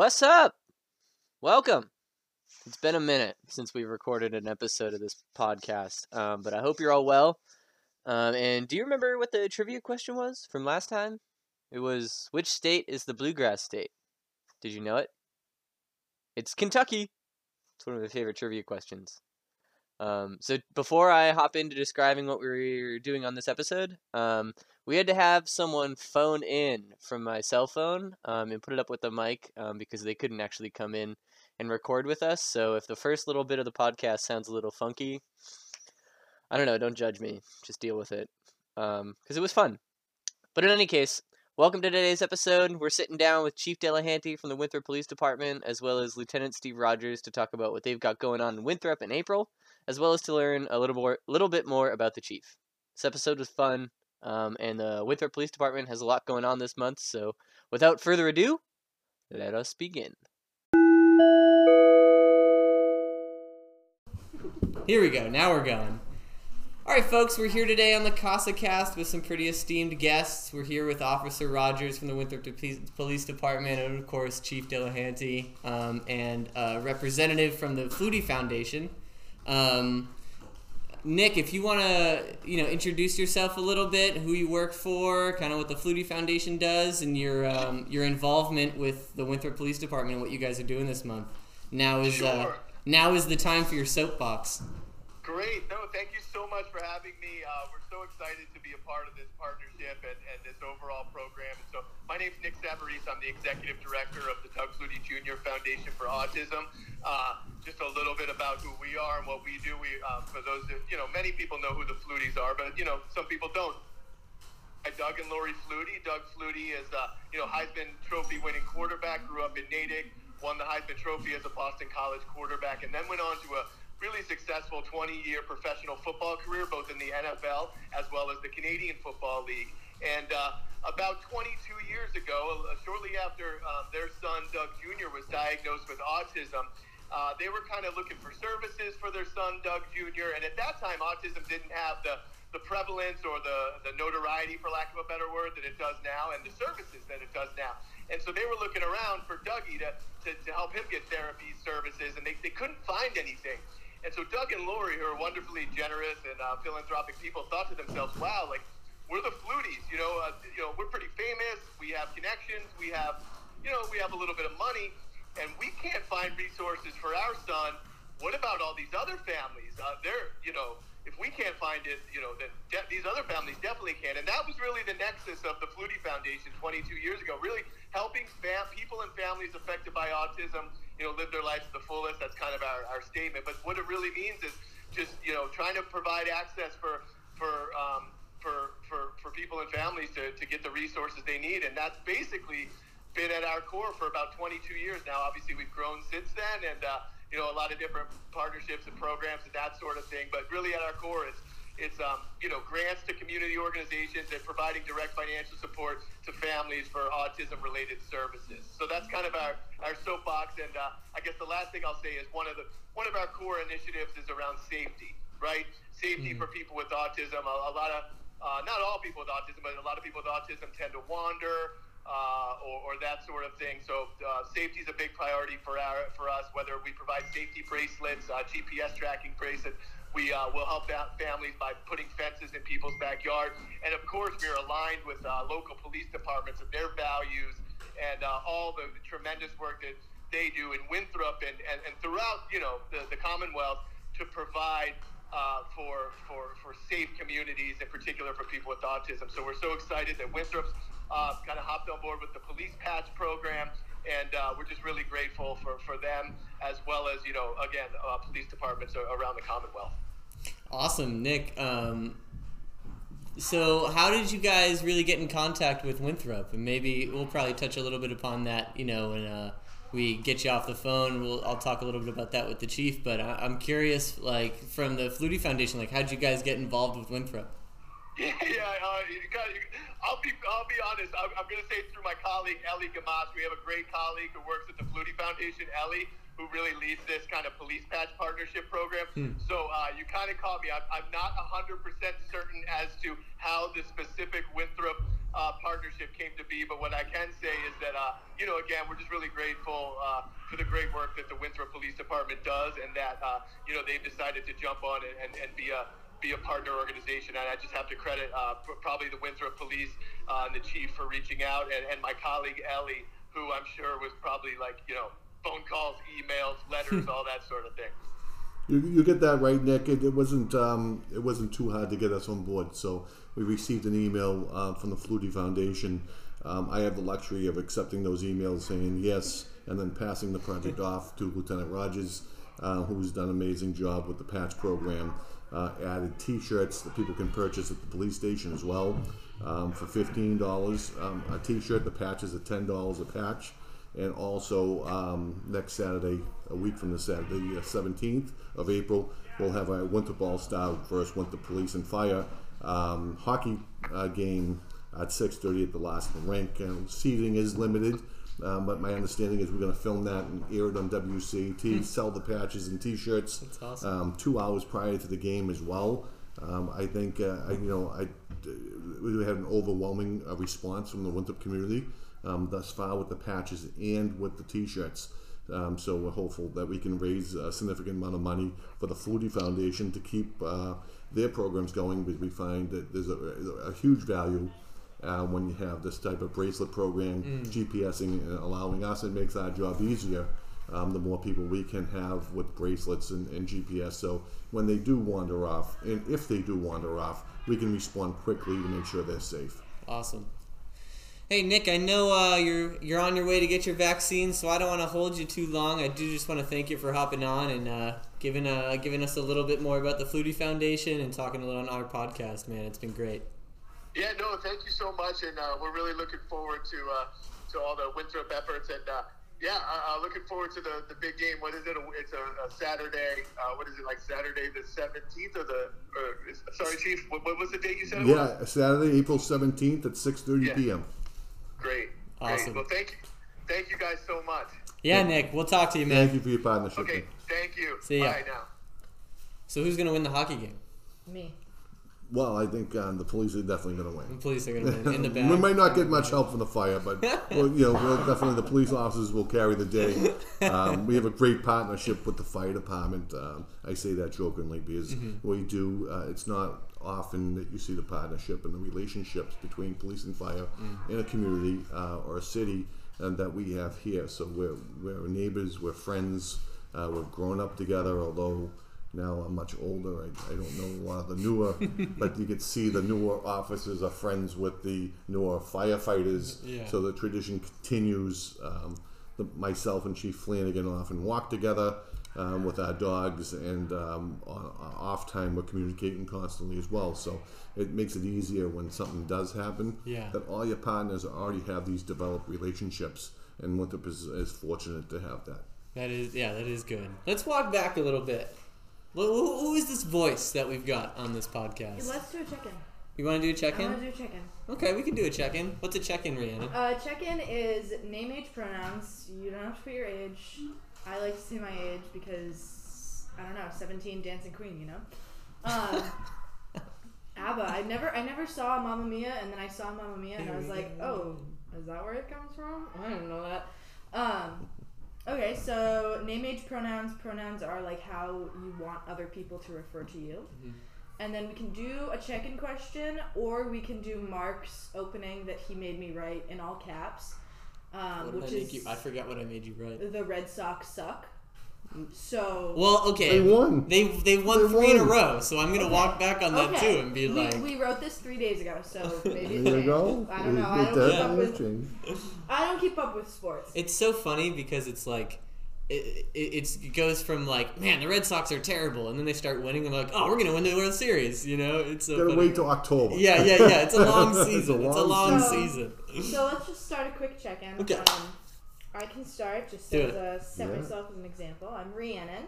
What's up? Welcome. It's been a minute since we recorded an episode of this podcast, but I hope you're all well. And do you remember what the trivia question was from last time? It was, which state is the bluegrass state? Did you know it? It's Kentucky. It's one of my favorite trivia questions. So before I hop into describing what we were doing on this episode, we had to have someone phone in from my cell phone and put it up with the mic because they couldn't actually come in and record with us. So if the first little bit of the podcast sounds a little funky, I don't know, don't judge me. Just deal with it because it was fun. But in any case, welcome to today's episode. We're sitting down with Chief Delahanty from the Winthrop Police Department as well as Lieutenant Steve Rogers to talk about what they've got going on in Winthrop in April, as well as to learn a little bit more about the chief. This episode was fun, and the Winthrop Police Department has a lot going on this month, so without further ado, let us begin. Here we go, now we're going. All right, folks, we're here today on the CASA cast with some pretty esteemed guests. We're here with Officer Rogers from the Winthrop Police Department and, of course, Chief Delahanty, and a representative from the Flutie Foundation. Nick, if you want to, introduce yourself a little bit, who you work for, kind of what the Flutie Foundation does, and your involvement with the Winthrop Police Department and what you guys are doing this month. Now is the time for your soapbox. Great. No, thank you so much for having me. We're so excited to be a part of this partnership and this overall program. And so my name's Nick Savarese. I'm the Executive Director of the Doug Flutie Jr. Foundation for Autism. Just a little bit about who we are and what we do. We, for those that, many people know who the Fluties are, but, some people don't. Doug and Lori Flutie. Doug Flutie is a, Heisman Trophy winning quarterback, grew up in Natick, won the Heisman Trophy as a Boston College quarterback, and then went on to a really successful 20-year professional football career, both in the NFL as well as the Canadian Football League. And about 22 years ago, shortly after their son, Doug Jr., was diagnosed with autism, they were kind of looking for services for their son, Doug Jr., and at that time, autism didn't have the prevalence or the notoriety, for lack of a better word, that it does now and the services that it does now. And so they were looking around for Dougie to help him get therapy services, and they couldn't find anything. And so Doug and Lori, who are wonderfully generous and philanthropic people, thought to themselves, wow, like, we're the Fluties, we're pretty famous, we have connections, we have a little bit of money, and we can't find resources for our son. What about all these other families? If we can't find it, then these other families definitely can. And that was really the nexus of the Flutie Foundation 22 years ago, really helping people and families affected by autism, live their lives to the fullest. That's kind of our statement. But what it really means is just, trying to provide access for people and families to get the resources they need. And that's basically been at our core for about 22 years now. Obviously, we've grown since then, and a lot of different partnerships and programs and that sort of thing. But really at our core, it's grants to community organizations and providing direct financial support to families for autism-related services. So that's kind of our soapbox. And I guess the last thing I'll say is one of our core initiatives is around safety, right? Safety for people with autism. A lot of, not all people with autism, but a lot of people with autism tend to wander, or that sort of thing. So safety is a big priority for us, whether we provide safety bracelets, GPS tracking bracelets. We will help out families by putting fences in people's backyard. And of course, we're aligned with local police departments and their values and all the tremendous work that they do in Winthrop and throughout, the Commonwealth to provide for safe communities, in particular for people with autism. So we're so excited that Winthrop's kind of hopped on board with the Police Patch program, and we're just really grateful for them, as well as, police departments around the Commonwealth. Awesome, Nick. So how did you guys really get in contact with Winthrop? And maybe we'll probably touch a little bit upon that, when we get you off the phone. I'll talk a little bit about that with the chief, but I'm curious, from the Flutie Foundation, how did you guys get involved with Winthrop? I'll be honest. I'm going to say it's through my colleague, Ellie Gamache. We have a great colleague who works at the Flutie Foundation, Ellie, who really leads this kind of police patch partnership program. So you kind of caught me. I'm not 100% certain as to how the specific Winthrop partnership came to be. But what I can say is that, you know, again, we're just really grateful for the great work that the Winthrop Police Department does, and that, you know, they've decided to jump on and be a partner organization. And I just have to credit probably the Winthrop Police and the chief for reaching out, and my colleague Ellie, who I'm sure was probably, like, you know, phone calls, emails, letters, all that sort of thing. You get that right, Nick. It wasn't too hard to get us on board. So we received an email from the Flutie Foundation. I have the luxury of accepting those emails, saying yes, and then passing the project off to Lieutenant Rogers, who's done an amazing job with the patch program. Added T-shirts that people can purchase at the police station as well, for $15 a T-shirt. The patches are $10 a patch. And also next Saturday, a week from this Saturday, the 17th of April, we'll have our Winthrop All-Star versus Winthrop Police and Fire hockey game at 6:30 at the Larson Rink. Seating is limited, but my understanding is we're going to film that and air it on WCAT, sell the patches and T-shirts. That's awesome. 2 hours prior to the game as well. I think we had an overwhelming response from the Winthrop community. Thus far, with the patches and with the T-shirts, so we're hopeful that we can raise a significant amount of money for the Flutie Foundation to keep their programs going. Because we find that there's a huge value when you have this type of bracelet program, GPSing, and allowing us, it makes our job easier. The more people we can have with bracelets and GPS, so when they do wander off, and if they do wander off, we can respond quickly to make sure they're safe. Awesome. Hey Nick, I know you're on your way to get your vaccine, so I don't want to hold you too long. I do just want to thank you for hopping on and giving us a little bit more about the Flutie Foundation and talking a little on our podcast, man. It's been great. Yeah, no, thank you so much, and we're really looking forward to all the Winthrop efforts, and looking forward to the big game. What is it? It's a Saturday. What is it, like Saturday the 17th or the? Sorry, Chief. What was the date you said? Yeah, it was? Saturday, April 17th at 6:30 p.m. Great. Awesome. Great. Well, thank you guys so much. Yeah, Nick, we'll talk to you, man. Thank you for your partnership. Okay, thank you. See ya. Bye now. So who's going to win the hockey game? Me. Well, I think the police are definitely going to win. The police are going to win. In the back. We might not get much help from the fire, but definitely the police officers will carry the day. We have a great partnership with the fire department. I say that jokingly because we do. It's not often that you see the partnership and the relationships between police and fire in a community or a city that we have here. So we're neighbors, we're friends, we've grown up together, although now I'm much older. I don't know a lot of the newer, but you could see the newer officers are friends with the newer firefighters. Yeah. So the tradition continues. Myself and Chief Flanagan often walk together with our dogs, and on off time we're communicating constantly as well, so it makes it easier when something does happen that all your partners already have these developed relationships, and Winthrop is fortunate to have that. That is good. Let's walk back a little bit. Who is this voice that we've got on this podcast? Let's do a check-in. You want to do a check-in? I want to do a check-in. Okay, we can do a check-in. What's a check-in, Rhiannon? Check-in is name, age, pronouns. You don't have to put your age. I like to say my age because, I don't know, 17 dancing queen, you know? ABBA. I never saw Mamma Mia, and then I saw Mamma Mia, and I was like, oh, is that where it comes from? I didn't know that. Okay, so name, age, pronouns. Pronouns are like how you want other people to refer to you. Mm-hmm. And then we can do a check-in question, or we can do Mark's opening that he made me write in all caps. I forgot what I made you write. The Red Sox suck. So. Well, okay. They won. They won three in a row. So I'm gonna walk back on that too and be like. We wrote this 3 days ago, so maybe. There you go. I don't know. I don't keep up with sports. It's so funny because it's like. It goes from like, man, the Red Sox are terrible, and then they start winning. I'm like, oh, we're gonna win the World Series, you know? It's so gotta wait till October. Yeah. It's a long season. It's a long season. So let's just start a quick check-in. Okay. I can start just set myself as an example. I'm Rhiannon.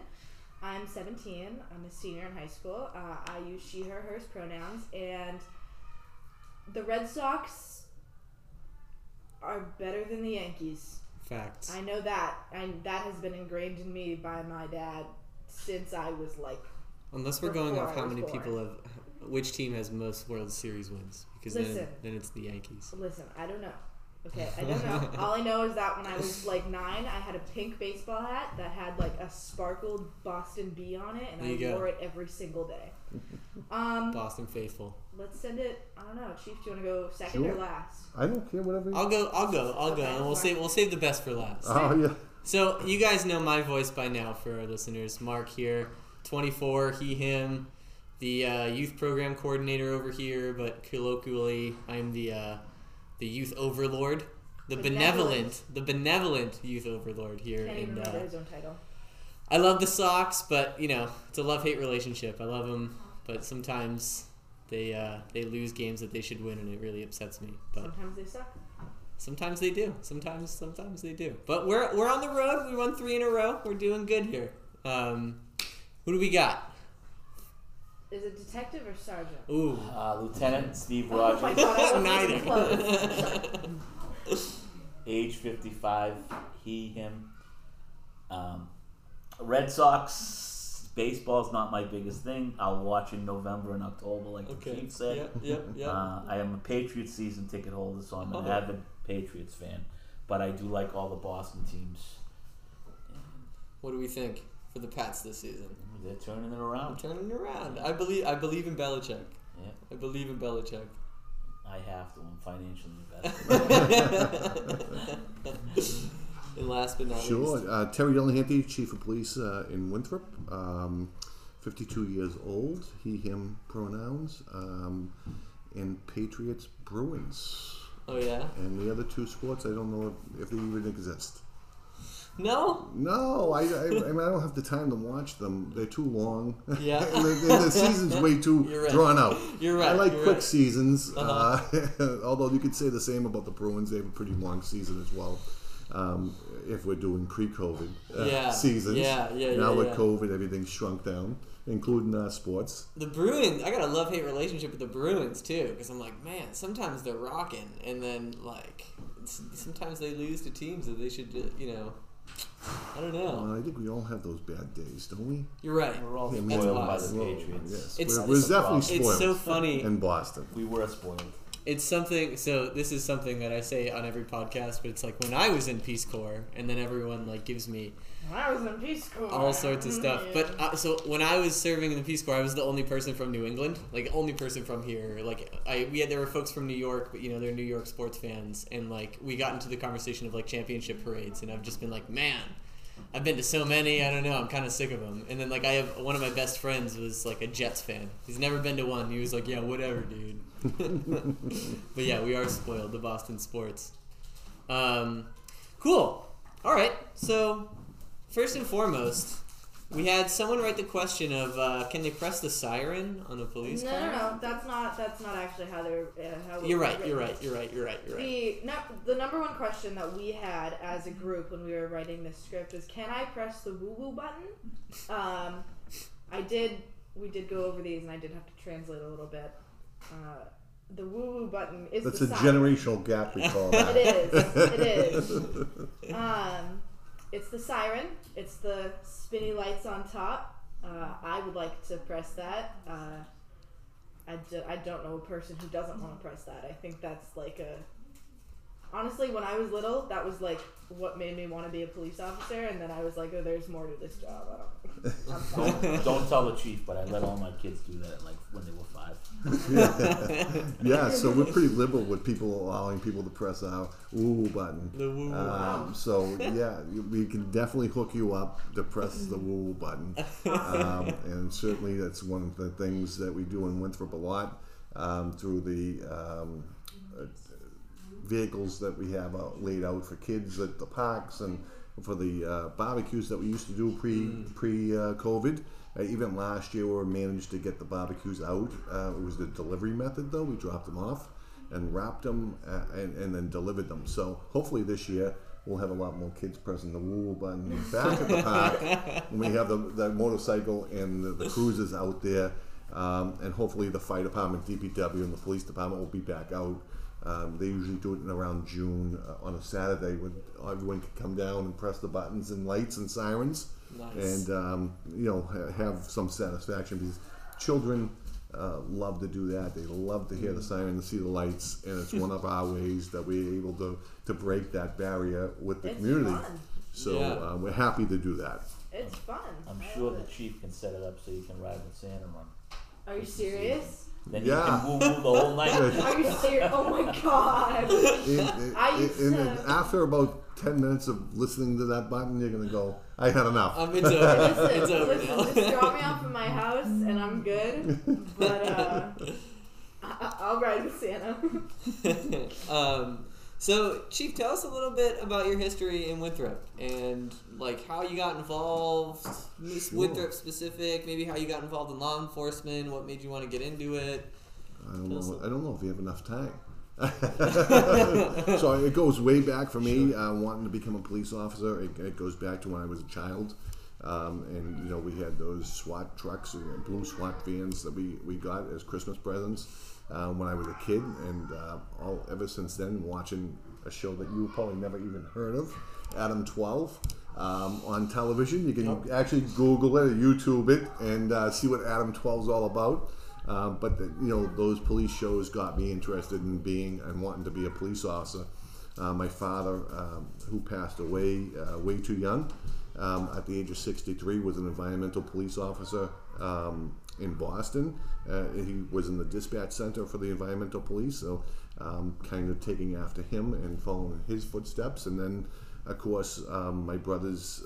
I'm 17. I'm a senior in high school. I use she/her/hers pronouns, and the Red Sox are better than the Yankees. Facts. I know that, and that has been ingrained in me by my dad since I was like Unless we're going off how many people have, which team has most World Series wins, because then it's the Yankees. Listen, I don't know. Okay, I don't know. All I know is that when I was like 9, I had a pink baseball hat that had like a sparkled Boston B on it, and I wore it every single day. Boston faithful. Let's send it. I don't know, Chief. Do you want to go second or last? I don't care. Whatever. I'll go. And we'll save the best for last. Oh yeah. So you guys know my voice by now, for our listeners. Mark here, 24. He, him, the youth program coordinator over here, but colloquially, I'm the youth overlord, the benevolent youth overlord here. Can't even remember his own title. I love the Sox, but you know, it's a love-hate relationship. I love them, but sometimes they lose games that they should win, and it really upsets me. But sometimes they suck. Sometimes they do. Sometimes they do. But we're on the road. We won 3 in a row. We're doing good here. Who do we got? Is it detective or sergeant? Ooh, Lieutenant Steve Rogers. Oh my God, Neither. Age 55. He, him. Red Sox. Baseball's not my biggest thing. I'll watch in November and October, like the Chief said. Yep. I am a Patriots season ticket holder, so I'm an avid Patriots fan. But I do like all the Boston teams. What do we think for the Pats this season? They're turning it around. I believe in Belichick. Yeah. I believe in Belichick. I have to. I'm financially invested. And last but not least. Terry Delahanty, Chief of Police in Winthrop. 52 years old. He, him pronouns. And Patriots, Bruins. Oh, yeah? And the other two sports, I don't know if they even exist. No. I mean, I don't have the time to watch them. They're too long. Yeah. and the season's way too drawn out. You're right. I like quick seasons. Although you could say the same about the Bruins. They have a pretty long season as well. If we're doing pre-COVID seasons. Now with COVID, everything's shrunk down, including sports. The Bruins, I got a love-hate relationship with the Bruins, too, because I'm like, man, sometimes they're rocking, and then, like, sometimes they lose to teams that they should, I don't know. I think we all have those bad days, don't we? You're right. We're all spoiled by the Patriots. Yes. We're definitely spoiled. It's so funny. In Boston. We were spoiled. It's something, so this is something that I say on every podcast, but it's like when I was in Peace Corps, and then everyone like gives me when I was in Peace Corps. All sorts of stuff. But so when I was serving in the Peace Corps, I was the only person from New England, like only person from here. Like there were folks from New York, but they're New York sports fans, and like we got into the conversation of like championship parades, and I've just been like, man, I've been to so many, I don't know, I'm kind of sick of them. And then like I have one of my best friends was like a Jets fan. He's never been to one. He was like, yeah, whatever, dude. But yeah, we are spoiled, the Boston sports. Cool. All right. So first and foremost, we had someone write the question of can they press the siren on a police car? No. That's not actually how they're how. You're right. The number one question that we had as a group when we were writing this script is, can I press the woo-woo button? We did go over these, and I did have to translate a little bit. The woo-woo button is the siren. That's a generational gap, we call that. It is. It's the siren. It's the spinny lights on top. I would like to press that. I don't know a person who doesn't want to press that. I think that's like a... Honestly, when I was little, that was like what made me want to be a police officer, and then I was like, oh, there's more to this job. Don't tell the chief, but I let all my kids do that like when they were 5. Yeah, so we're pretty liberal with people allowing people to press our woo-woo button. The woo-woo button. So, yeah, we can definitely hook you up to press the woo-woo button. And certainly that's one of the things that we do in Winthrop a lot through the... vehicles that we have laid out for kids at the parks and for the barbecues that we used to do pre-COVID. Even last year, we managed to get the barbecues out. It was the delivery method, though. We dropped them off and wrapped them and then delivered them. So hopefully this year, we'll have a lot more kids pressing the woo button back at the park when we have the motorcycle and the cruisers out there. And hopefully the fire department, DPW, and the police department will be back out. They usually do it in around June on a Saturday when everyone can come down and press the buttons and lights and sirens. Nice. And you know, have some satisfaction, because children love to do that. They love to hear the siren and see the lights, and it's one of our ways that we're able to break that barrier with the community. Fun. So we're happy to do that. It's fun. I'm sure the chief can set it up so you can ride with Santa Run. Are you serious? Then you can woo-woo the whole night. Are you serious? Oh my god. After about 10 minutes of listening to that button, you're going to go, I had enough. It's over. Listen, just drop me off at my house and I'm good. But I'll ride with Santa. So, Chief, tell us a little bit about your history in Winthrop and like how you got involved, Winthrop specific, maybe how you got involved in law enforcement, what made you want to get into it. I don't know if we have enough time. So it goes way back for me, wanting to become a police officer. It goes back to when I was a child. And, you know, we had those SWAT trucks, blue SWAT vans that we got as Christmas presents. When I was a kid, and ever since then, watching a show that you probably never even heard of, Adam 12, on television. You can actually Google it or YouTube it and see what Adam 12 is all about. But you know, those police shows got me interested in being and wanting to be a police officer. My father, who passed away way too young, at the age of 63, was an environmental police officer in Boston. He was in the dispatch center for the environmental police, so kind of taking after him and following his footsteps. And then, of course, my brothers,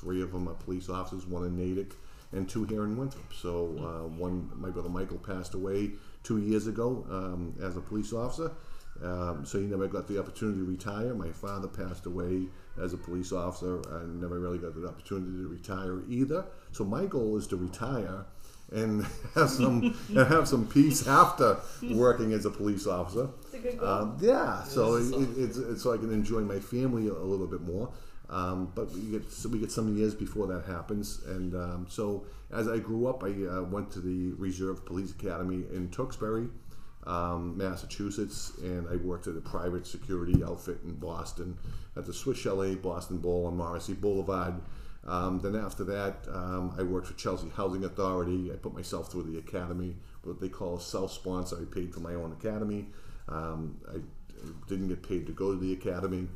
three of them are police officers, one in Natick and two here in Winthrop. So my brother Michael passed away 2 years ago as a police officer, so he never got the opportunity to retire. My father passed away as a police officer. I never really got the opportunity to retire either. So my goal is to retire and have some peace after working as a police officer. It's a good goal. So it's so I can enjoy my family a little bit more. But we get some years before that happens. And so as I grew up, I went to the Reserve Police Academy in Tewksbury, Massachusetts, and I worked at a private security outfit in Boston at the Swiss Chalet, Boston Bowl on Morrissey Boulevard. Then after that, I worked for Chelsea Housing Authority. I put myself through the academy, what they call self-sponsor. I paid for my own academy. I didn't get paid to go to the academy,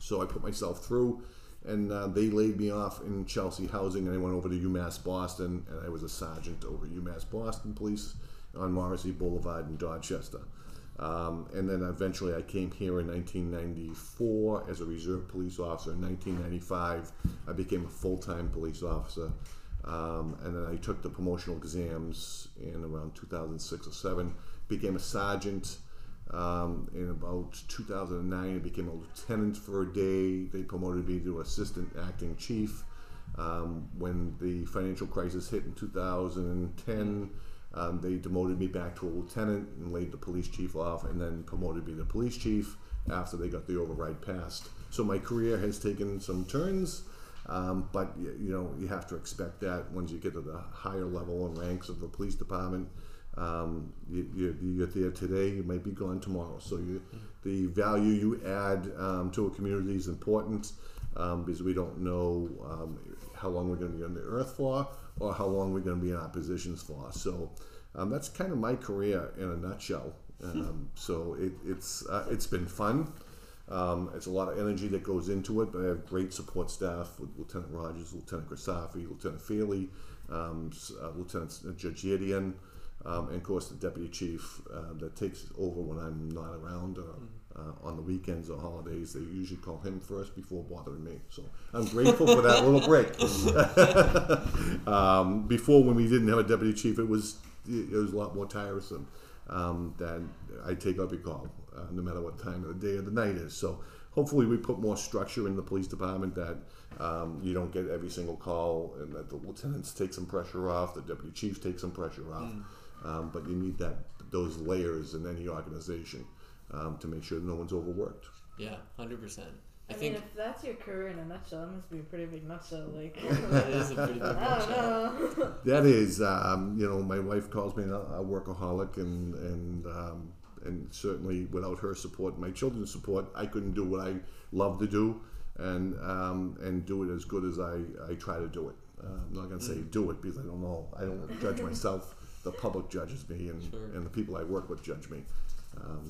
so I put myself through, and they laid me off in Chelsea Housing, and I went over to UMass Boston, and I was a sergeant over at UMass Boston Police on Morrissey Boulevard in Dorchester. And then eventually I came here in 1994 as a reserve police officer. In 1995, I became a full-time police officer. And then I took the promotional exams in around 2006 or 7, became a sergeant. In about 2009, I became a lieutenant for a day. They promoted me to assistant acting chief. When the financial crisis hit in 2010, they demoted me back to a lieutenant and laid the police chief off, and then promoted me to police chief after they got the override passed. So my career has taken some turns, but you know, you have to expect that once you get to the higher level and ranks of the police department. You're there today, you might be gone tomorrow. So the value you add to a community is important, because we don't know how long we're going to be on the earth for, or how long we're going to be in our positions for. So that's kind of my career in a nutshell. So it's been fun. It's a lot of energy that goes into it, but I have great support staff with Lieutenant Rogers, Lieutenant Krasafi, Lieutenant Feely, Lieutenant Judge Yidian, and of course the Deputy Chief that takes over when I'm not around or on the weekends or holidays. They usually call him first before bothering me. So I'm grateful for that little break. Before, when we didn't have a deputy chief, it was a lot more tiresome. That I take every call, no matter what time of the day or the night is. So hopefully we put more structure in the police department that you don't get every single call, and that the lieutenants take some pressure off, the deputy chiefs take some pressure off. But you need those layers in any organization. To make sure no one's overworked. Yeah, 100%. I mean, if that's your career in a nutshell, that must be a pretty big nutshell. That is a pretty big nutshell. That is, you know, my wife calls me a workaholic, and and certainly without her support, my children's support, I couldn't do what I love to do and do it as good as I try to do it. I'm not going to say do it because I don't know. I don't judge myself. The public judges me, and, sure. and the people I work with judge me.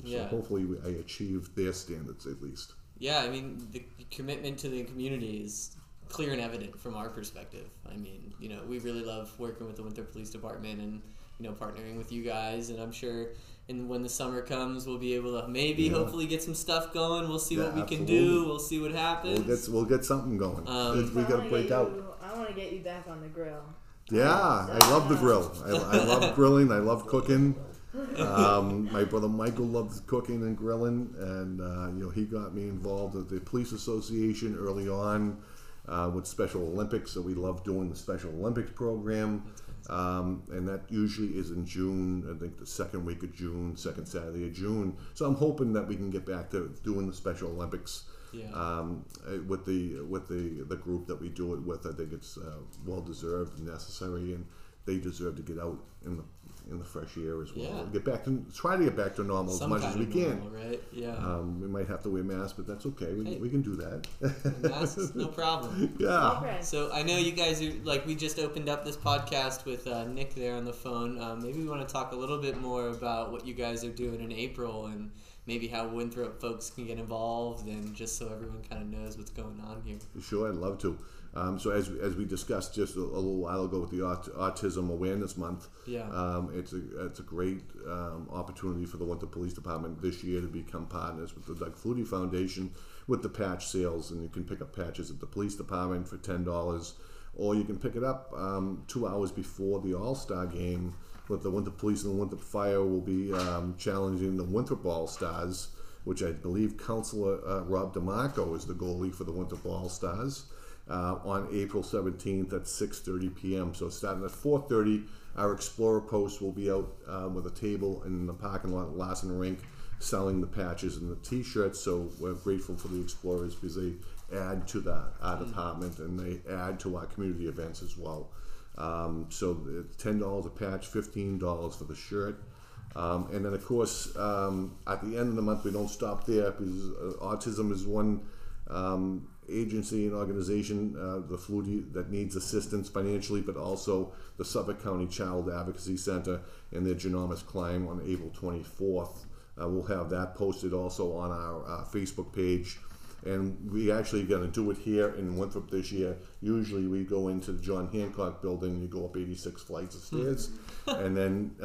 So hopefully I achieve their standards at least. Yeah, I mean, the commitment to the community is clear and evident from our perspective. I mean, you know, we really love working with the Winthrop Police Department and, you know, partnering with you guys, and I'm sure when the summer comes, we'll be able to maybe, hopefully, get some stuff going. We'll see what we absolutely. Can do. We'll see what happens. We'll get something going. We got to break out. I want to get you back on the grill. Yeah, I love the grill. I love grilling. I love cooking. My brother Michael loves cooking and grilling, and you know, he got me involved with the police association early on with Special Olympics. So we love doing the Special Olympics program, and that usually is in June. I think the second week of June, second Saturday of June. So I'm hoping that we can get back to doing the Special Olympics. Yeah. With the group that we do it with, I think it's well deserved and necessary, and they deserve to get out in the fresh air as well. Yeah. And try to get back to normal as much as we can. Normal, right? Yeah. We might have to wear masks, but that's okay. We can do that. Masks, no problem. Yeah. Okay. So I know you guys are, like, we just opened up this podcast with Nick there on the phone. Maybe we want to talk a little bit more about what you guys are doing in April and maybe how Winthrop folks can get involved, and just so everyone kind of knows what's going on here. Sure, I'd love to. So as we discussed just a little while ago with the Autism Awareness Month, it's a great opportunity for the Winthrop Police Department this year to become partners with the Doug Flutie Foundation with the patch sales, and you can pick up patches at the police department for $10, or you can pick it up 2 hours before the All-Star Game. But the Winthrop Police and the Winthrop Fire will be challenging the Winthrop All-Stars, which I believe Councilor Rob DeMarco is the goalie for the Winthrop All-Stars, on April 17th at 6:30 p.m. So starting at 4:30, our Explorer Post will be out with a table in the parking lot at Larson Rink selling the patches and the T-shirts. So we're grateful for the Explorers because they add to our department, and they add to our community events as well. So $10 a patch, $15 for the shirt, and then of course at the end of the month we don't stop there, because autism is one agency and organization, the Flutie, that needs assistance financially, but also the Suffolk County Child Advocacy Center and their Genomics Climb on April 24th. We'll have that posted also on our Facebook page. And we actually going to do it here in Winthrop this year. Usually we go into the John Hancock building, you go up 86 flights of stairs, and then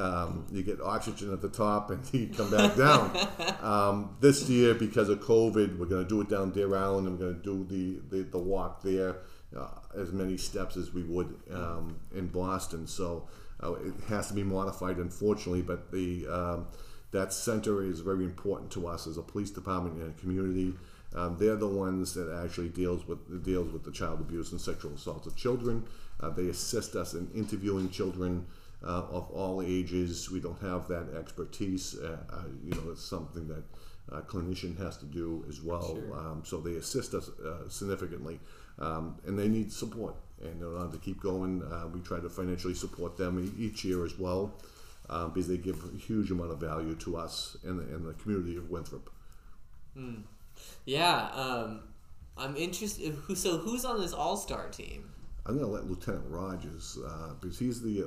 you get oxygen at the top and you come back down. This year, because of COVID, we're going to do it down Deer Island, and we're going to do the walk there, as many steps as we would in Boston. So it has to be modified, unfortunately, but that center is very important to us as a police department and a community. They're the ones that actually deals with the child abuse and sexual assault of children. They assist us in interviewing children of all ages. We don't have that expertise. You know, it's something that a clinician has to do as well. Sure. So they assist us significantly, and they need support. And in order to keep going, we try to financially support them each year as well, because they give a huge amount of value to us and the community of Winthrop. Mm. Yeah, I'm interested. So who's on this All-Star team? I'm gonna let Lieutenant Rogers, because he's the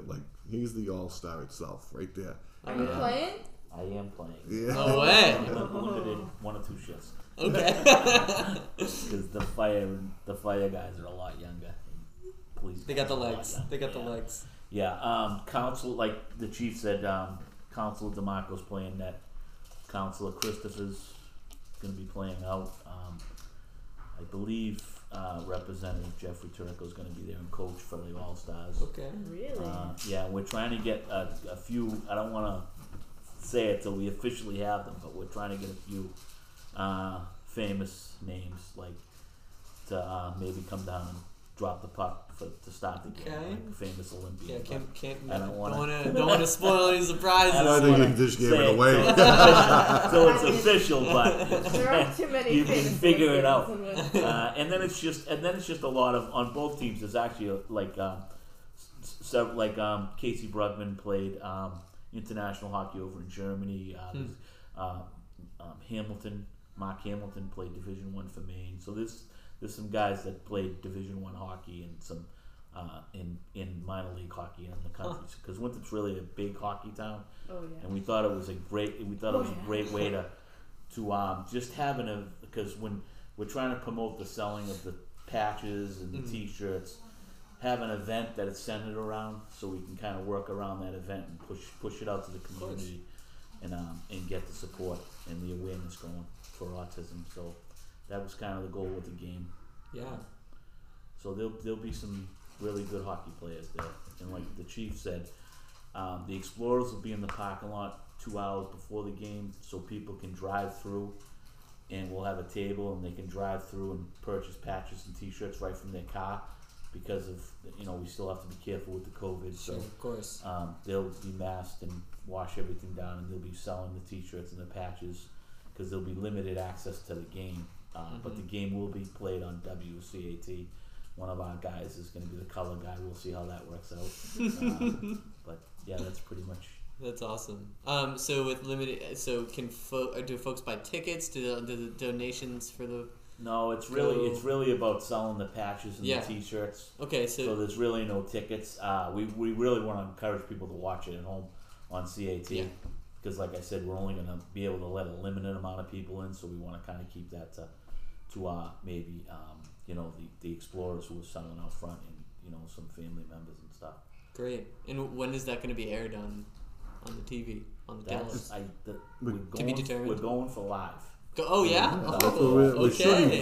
All-Star itself, right there. Are you playing? I am playing. Yeah. No way. I'm limited one or two shifts. Okay. Because the fire guys are a lot younger. Police. They got the legs. Yeah. Council, like the chief said, Councilor DeMarco's playing that. Councilor Christopher's going to be playing out. I believe Representative Jeffrey Turco is going to be there and coach for the All-Stars. Okay, really? Yeah, we're trying to get a few. I don't want to say it till we officially have them, but we're trying to get a few famous names, like, to maybe come down and drop the puck to start the game, like famous Olympian. Yeah, can't. I don't want to spoil any surprises. I don't think you just gave it away. So it's official, but there aren't too many. You can figure it out. And then it's just a lot of, on both teams. There's actually Casey Brugman played international hockey over in Germany. Hamilton, Mark Hamilton played Division I for Maine. So there's some guys that played Division I hockey and some in minor league hockey in the country, because Winthrop's really a big hockey town. Oh, yeah. And we thought it was a great way to just having a, because when we're trying to promote the selling of the patches and the t-shirts, have an event that it's centered around, so we can kind of work around that event and push it out to the community and get the support and the awareness going for autism. So that was kind of the goal with the game. Yeah. So there'll be some really good hockey players there, and like the chief said, the Explorers will be in the parking lot 2 hours before the game, so people can drive through, and we'll have a table and they can drive through and purchase patches and t-shirts right from their car, because of, you know, we still have to be careful with the COVID. So sure, of course, they'll be masked and wash everything down, and they'll be selling the t-shirts and the patches, because there'll be limited access to the game, but the game will be played on WCAT. One of our guys is going to be the color guy. We'll see how that works out. But yeah, that's pretty much. That's awesome. So with limited, so do folks buy tickets? Do the donations for the? No, it's really about selling the patches and the t-shirts. Okay, so there's really no tickets. We really want to encourage people to watch it at home on CAT, because like I said, we're only going to be able to let a limited amount of people in, so we want to kind of keep that to maybe. You know, the Explorers who were selling out front, and, you know, some family members and stuff. Great. And when is that going to be aired on the TV, on the Dallas? To be determined. We're going for live. Shooting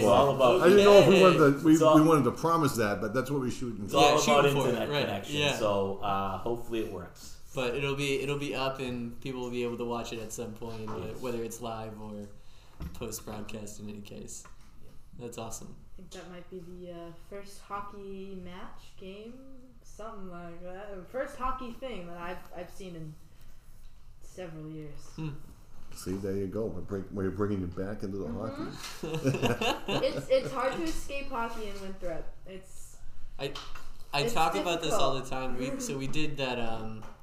for. I didn't know if we wanted to. We wanted to promise that, but that's what we're shooting for. It's all about internet connection. Yeah. So hopefully it works. But it'll be up, and people will be able to watch it at some point, whether it's live or post broadcast. In any case, that's awesome. I think that might be the first hockey game, something like that. First hockey thing that I've seen in several years. See, there you go. We're bringing it back into the hockey. It's hard to escape hockey in Winthrop. I talk about this all the time. So we did that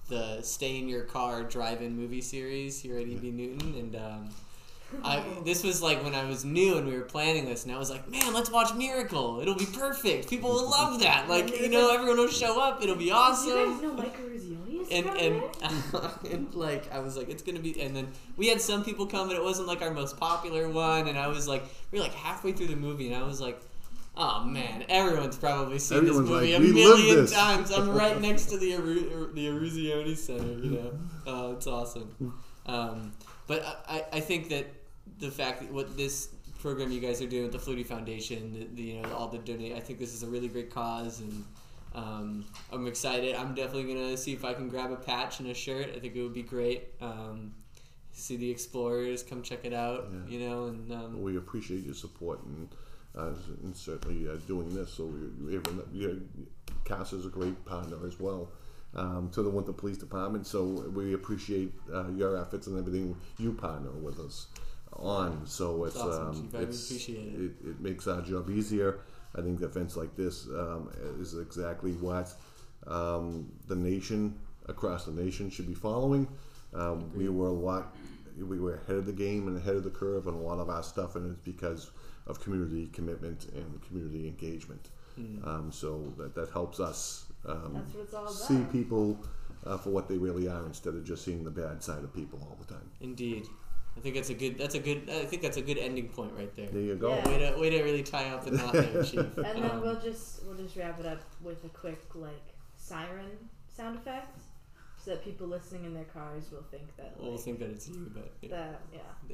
the Stay in Your Car drive-in movie series here at E.B. Newton, and. This was like when I was new and we were planning this, and I was like, man, let's watch Miracle. It'll be perfect. People will love that. Like, you know, everyone will show up. It'll be awesome. You guys know Mike Ruzioni is and like, I was like, it's going to be, and then we had some people come, but it wasn't like our most popular one. And I was like, we were like halfway through the movie, and I was like, oh man, everyone's probably seen this movie a million times. I'm right next to the Ruzioni Center, you know. Oh, it's awesome. But I think that the fact that what this program you guys are doing with the Flutie Foundation, I think this is a really great cause, and I'm excited. I'm definitely gonna see if I can grab a patch and a shirt. I think it would be great. See the Explorers, come check it out. Yeah. You know, and we appreciate your support and certainly doing this. So CASA is a great partner as well. To the Winthrop Police Department, so we appreciate your efforts and everything you partner with us on. So it's awesome. It makes our job easier. I think events like this is exactly what across the nation should be following. We were ahead of the game and ahead of the curve on a lot of our stuff, and it's because of community commitment and community engagement. So that helps us. That's what it's all about. See people for what they really are, instead of just seeing the bad side of people all the time. Indeed, I think that's a good ending point right there. There you go. Yeah. Way to really tie out the knot there, Chief. And then we'll just wrap it up with a quick siren sound effect, so that people listening in their cars will think that. We'll think that it's you, but it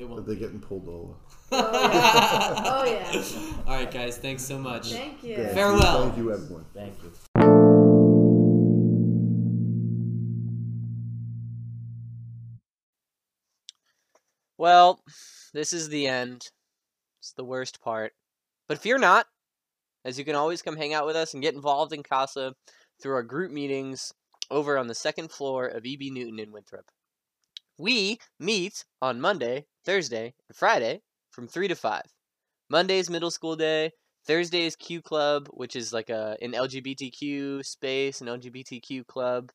won't. But they're getting pulled over. Oh yeah. Oh yeah. All right, guys. Thanks so much. Thank you. Farewell. Thank you, everyone. Thank you. Well, this is the end. It's the worst part. But fear not, as you can always come hang out with us and get involved in CASA through our group meetings over on the second floor of E.B. Newton in Winthrop. We meet on Monday, Thursday, and Friday from 3 to 5. Monday's middle school day, Thursday is Q Club, which is like an LGBTQ space, an LGBTQ club.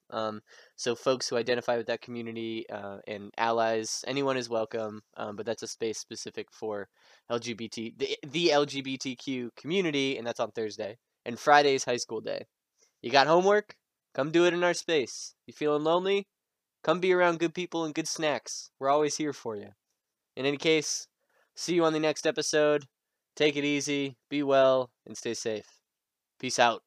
So folks who identify with that community and allies, anyone is welcome. But that's a space specific for LGBT, the LGBTQ community, and that's on Thursday. And Friday is high school day. You got homework? Come do it in our space. You feeling lonely? Come be around good people and good snacks. We're always here for you. In any case, see you on the next episode. Take it easy, be well, and stay safe. Peace out.